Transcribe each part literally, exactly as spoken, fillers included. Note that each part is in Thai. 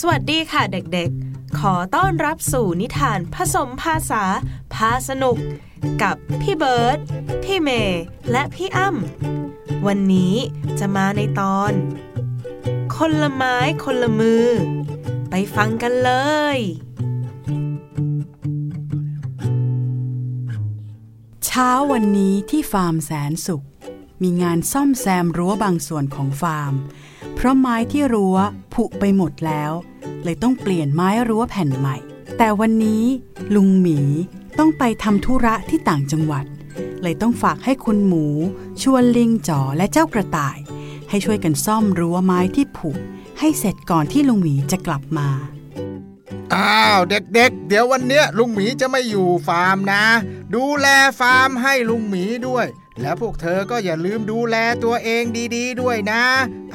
สวัสดีค่ะเด็กๆขอต้อนรับสู่นิทานผสมภาษาพาสนุกกับพี่เบิร์ดพี่เมย์และพี่อ้ำวันนี้จะมาในตอนคนละไม้คนละมือไปฟังกันเลยเช้าวันนี้ที่ฟาร์มแสนสุขมีงานซ่อมแซมรั้วบางส่วนของฟาร์มเพราะไม้ที่รั้วผุไปหมดแล้วเลยต้องเปลี่ยนไม้รั้วแผ่นใหม่แต่วันนี้ลุงหมีต้องไปทำธุระที่ต่างจังหวัดเลยต้องฝากให้คุณหมูชวนลิงจ๋อและเจ้ากระต่ายให้ช่วยกันซ่อมรั้วไม้ที่ผุให้เสร็จก่อนที่ลุงหมีจะกลับมาอ้าวเด็กๆ เ, เดี๋ยววันเนี้ยลุงหมีจะไม่อยู่ฟาร์มนะดูแลฟาร์มให้ลุงหมีด้วยแล้วพวกเธอก็อย่าลืมดูแลตัวเองดีๆ ด, ด้วยนะ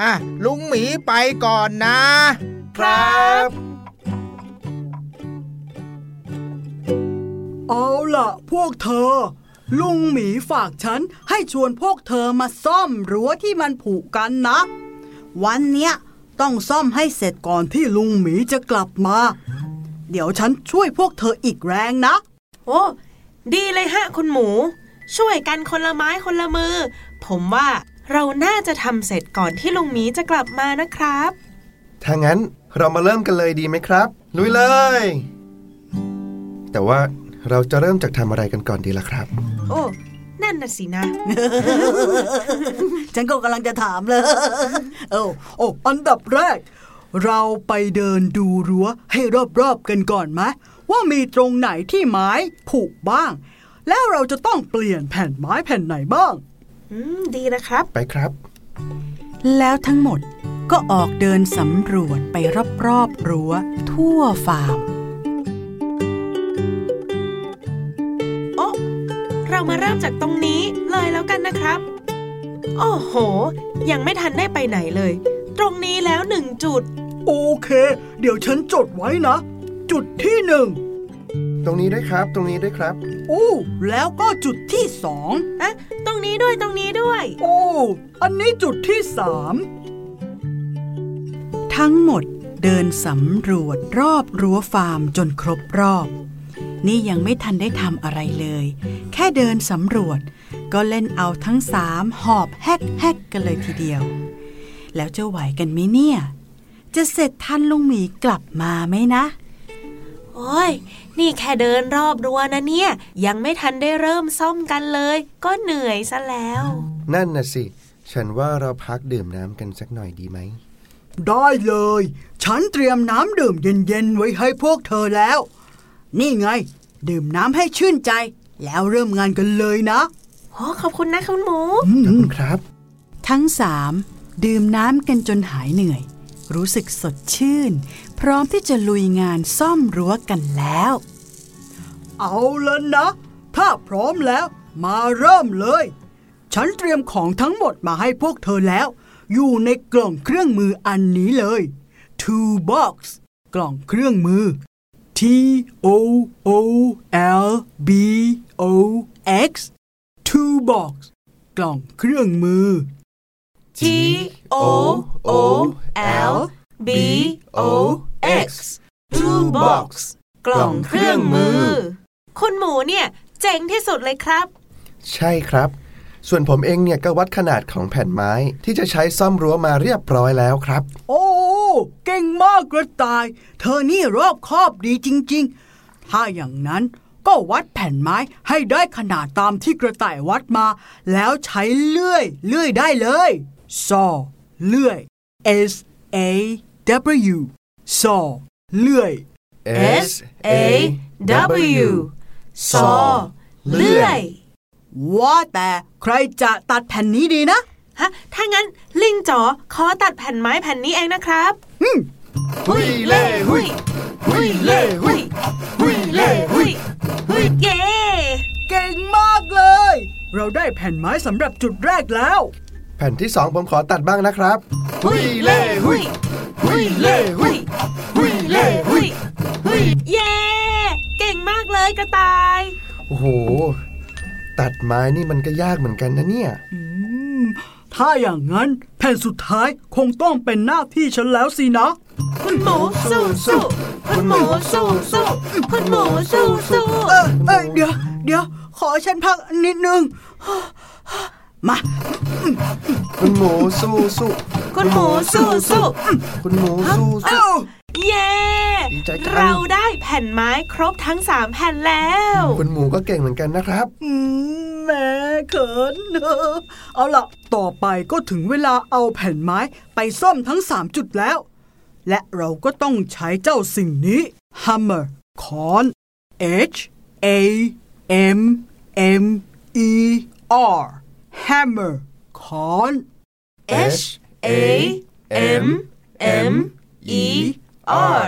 อ่ะลุงหมีไปก่อนนะครับเอาล่ะพวกเธอลุงหมีฝากฉันให้ชวนพวกเธอมาซ่อมรั้วที่มันผุกันนะวันเนี้ยต้องซ่อมให้เสร็จก่อนที่ลุงหมีจะกลับมาเดี๋ยวฉันช่วยพวกเธออีกแรงนะโอ้ดีเลยฮะคุณหมูช่วยกันคนละไม้คนละมือผมว่าเราน่าจะทำเสร็จก่อนที่ลุงหมีจะกลับมานะครับถ้างั้นเรามาเริ่มกันเลยดีไหมครับลุยเลยแต่ว่าเราจะเริ่มจากทำอะไรกันก่อนดีล่ะครับโอ้นั่นน่ะสินะฉันก็กำลังจะถามเลยโอ้โอ้อันดับแรกเราไปเดินดูรั้วให้รอบๆกันก่อนไหมว่ามีตรงไหนที่ไม้ผุบ้างแล้วเราจะต้องเปลี่ยนแผ่นไม้แผ่นไหนบ้างอืมดีนะครับไปครับแล้วทั้งหมดก็ออกเดินสำรวจไปรอบๆรั้วทั่วฟาร์มโอ้เรามาเริ่มจากตรงนี้เลยแล้วกันนะครับโอ้โหยังไม่ทันได้ไปไหนเลยตรงนี้แล้วหนึ่งจุดโอเคเดี๋ยวฉันจดไว้นะจุดที่หนึ่งตรงนี้ด้วยครับตรงนี้ด้วยครับโอ้แล้วก็จุดที่สองอ่ะตรงนี้ด้วยตรงนี้ด้วยโอ้อันนี้จุดที่สามทั้งหมดเดินสำรวจรอบรั้วฟาร์มจนครบรอบนี่ยังไม่ทันได้ทำอะไรเลยแค่เดินสำรวจก็เล่นเอาทั้งสามหอบแฮกแฮกกันเลยทีเดียวแล้วจะไหวกันไหมเนี่ยจะเสร็จทันลุงหมีกลับมาไหมนะโอ้ยนี่แค่เดินรอบรั้วนะเนี่ยยังไม่ทันได้เริ่มซ่อมกันเลยก็เหนื่อยซะแล้วนั่นน่ะสิฉันว่าเราพักดื่มน้ำกันสักหน่อยดีไหมได้เลยฉันเตรียมน้ำดื่มเย็นๆไว้ให้พวกเธอแล้วนี่ไงดื่มน้ำให้ชื่นใจแล้วเริ่มงานกันเลยนะโอ้ขอบคุณนะคุณหมูขอบคุณครับทั้งสามดื่มน้ำกันจนหายเหนื่อยรู้สึกสดชื่นพร้อมที่จะลุยงานซ่อมรั้วกันแล้วเอาละนะถ้าพร้อมแล้วมาเริ่มเลยฉันเตรียมของทั้งหมดมาให้พวกเธอแล้วอยู่ในกล่องเครื่องมืออันนี้เลย ทูบ็อกซ์ กล่องเครื่องมือ T O O L B O Xทูบ็อกซ์ กล่องเครื่องมือ T O O L B O Xทูบ็อกซ์ กล่องเครื่องมือคุณหมูเนี่ยเจ๋งที่สุดเลยครับใช่ครับส่วนผมเองเนี่ยก็วัดขนาดของแผ่นไม้ที่จะใช้ซ่อมรั้วมาเรียบร้อยแล้วครับโอ้เก่งมากกระต่ายเธอนี่รอบคอบดีจริงๆถ้าอย่างนั้นก็วัดแผ่นไม้ให้ได้ขนาดตามที่กระต่ายวัดมาแล้วใช้เลื่อยเลื่อยได้เลยซอเลื่อย S A W ซอเลื่อย S A W ซอเลื่อยว่าแต่ใครจะตัดแผ่นนี้ดีนะฮะถ้างั้นลิงจ๋อขอตัดแผ่นไม้แผ่นนี้เองนะครับหึหุยเล่หุยหุยเล่หุยหุยเล่หุยหุยเก๋เก่งมากเลยเราได้แผ่นไม้สำหรับจุดแรกแล้วแผ่นที่สองผมขอตัดบ้างนะครับหุยเล่หุยหุยเล่หุยหุยเล่หุยหุยเย่เก่งมากเลยกระต่ายโอ้โหตัดไม้นี่มันก็ยากเหมือนกันนะเนี่ยถ้าอย่างนั้นแผ่นสุดท้ายคงต้องเป็นหน้าที่ฉันแล้วสินะ คุณหมูสู้สู้คุณหมูสู้สู้คุณหมูสู้สู้เออเออเดี๋ยวเดี๋ยวขอฉันพักนิดนึงมาคุณหมูสู้สู้คุณหมูสู้สู้คุณหมูสู้สู้เย้เราได้แผ่นไม้ครบทั้งสามแผ่นแล้วคุณหมูก็เก่งเหมือนกันนะครับแม่เขินเอาล่ะต่อไปก็ถึงเวลาเอาแผ่นไม้ไปซ่อมทั้งสามจุดแล้วและเราก็ต้องใช้เจ้าสิ่งนี้ hammer ค้อน h a m m e r hammer ค้อน h a m m e r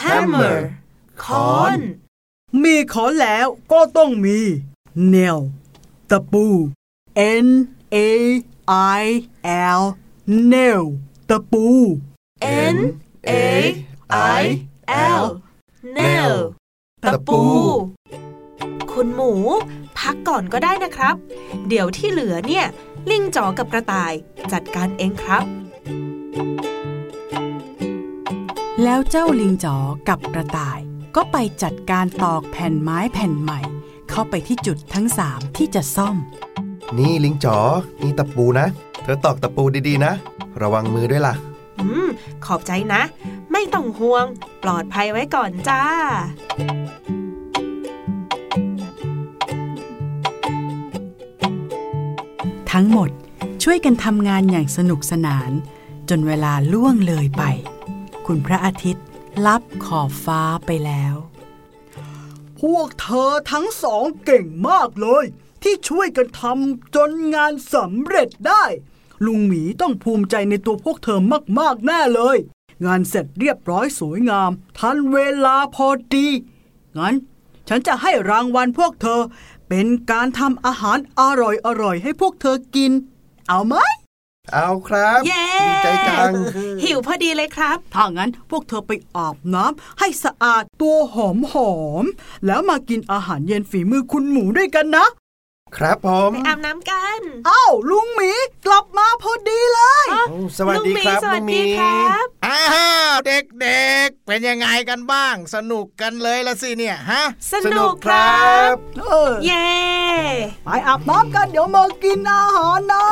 hammer ค้อนมีค้อนแล้วก็ต้องมี nail ตะปู n a i l nail ตะปู n a i l nail ตะปูคุณหมูพักก่อนก็ได้นะครับเดี๋ยวที่เหลือเนี่ยลิงจ๋อกับกระต่ายจัดการเองครับแล้วเจ้าลิงจ๋อกับกระต่ายก็ไปจัดการตอกแผ่นไม้แผ่นใหม่เข้าไปที่จุดทั้งสามที่จะซ่อมนี่ลิงจ๋อนี่ตะปูนะเธอตอกตะปูดีๆนะระวังมือด้วยล่ะอืมขอบใจนะไม่ต้องห่วงปลอดภัยไว้ก่อนจ้าทั้งหมดช่วยกันทำงานอย่างสนุกสนานจนเวลาล่วงเลยไปคุณพระอาทิตย์ลับขอบฟ้าไปแล้วพวกเธอทั้งสองเก่งมากเลยที่ช่วยกันทำจนงานสำเร็จได้ลุงหมีต้องภูมิใจในตัวพวกเธอมากๆแน่เลยงานเสร็จเรียบร้อยสวยงามทันเวลาพอดีงั้นฉันจะให้รางวัลพวกเธอเป็นการทำอาหารอร่อยๆให้พวกเธอกินเอาไหมเอาครับเย้ใจจังหิวพอดีเลยครับถ้างั้นพวกเธอไปอาบน้ำให้สะอาดตัวหอมๆแล้วมากินอาหารเย็นฝีมือคุณหมูด้วยกันนะครับผมไปอาบน้ำกันอ้าวลุงหมีกลับมาพอดีเลยสวัสดีครับลุงหมีอ้าวเด็กๆเป็นยังไงกันบ้างสนุกกันเลยละสิเนี่ยฮะสนุกครับเย้ไปอาบน้ำกันเดี๋ยวมากินอาหารนะ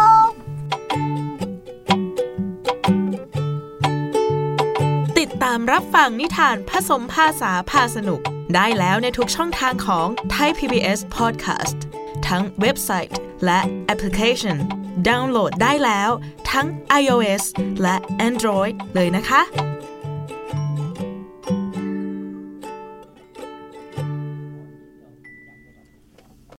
ติดตามรับฟังนิทานผสมภาษาพาสนุกได้แล้วในทุกช่องทางของ Thai พี บี เอส Podcast ทั้งเว็บไซต์และแอปพลิเคชันดาวน์โหลดได้แล้วทั้ง iOS และ Android เลยนะคะ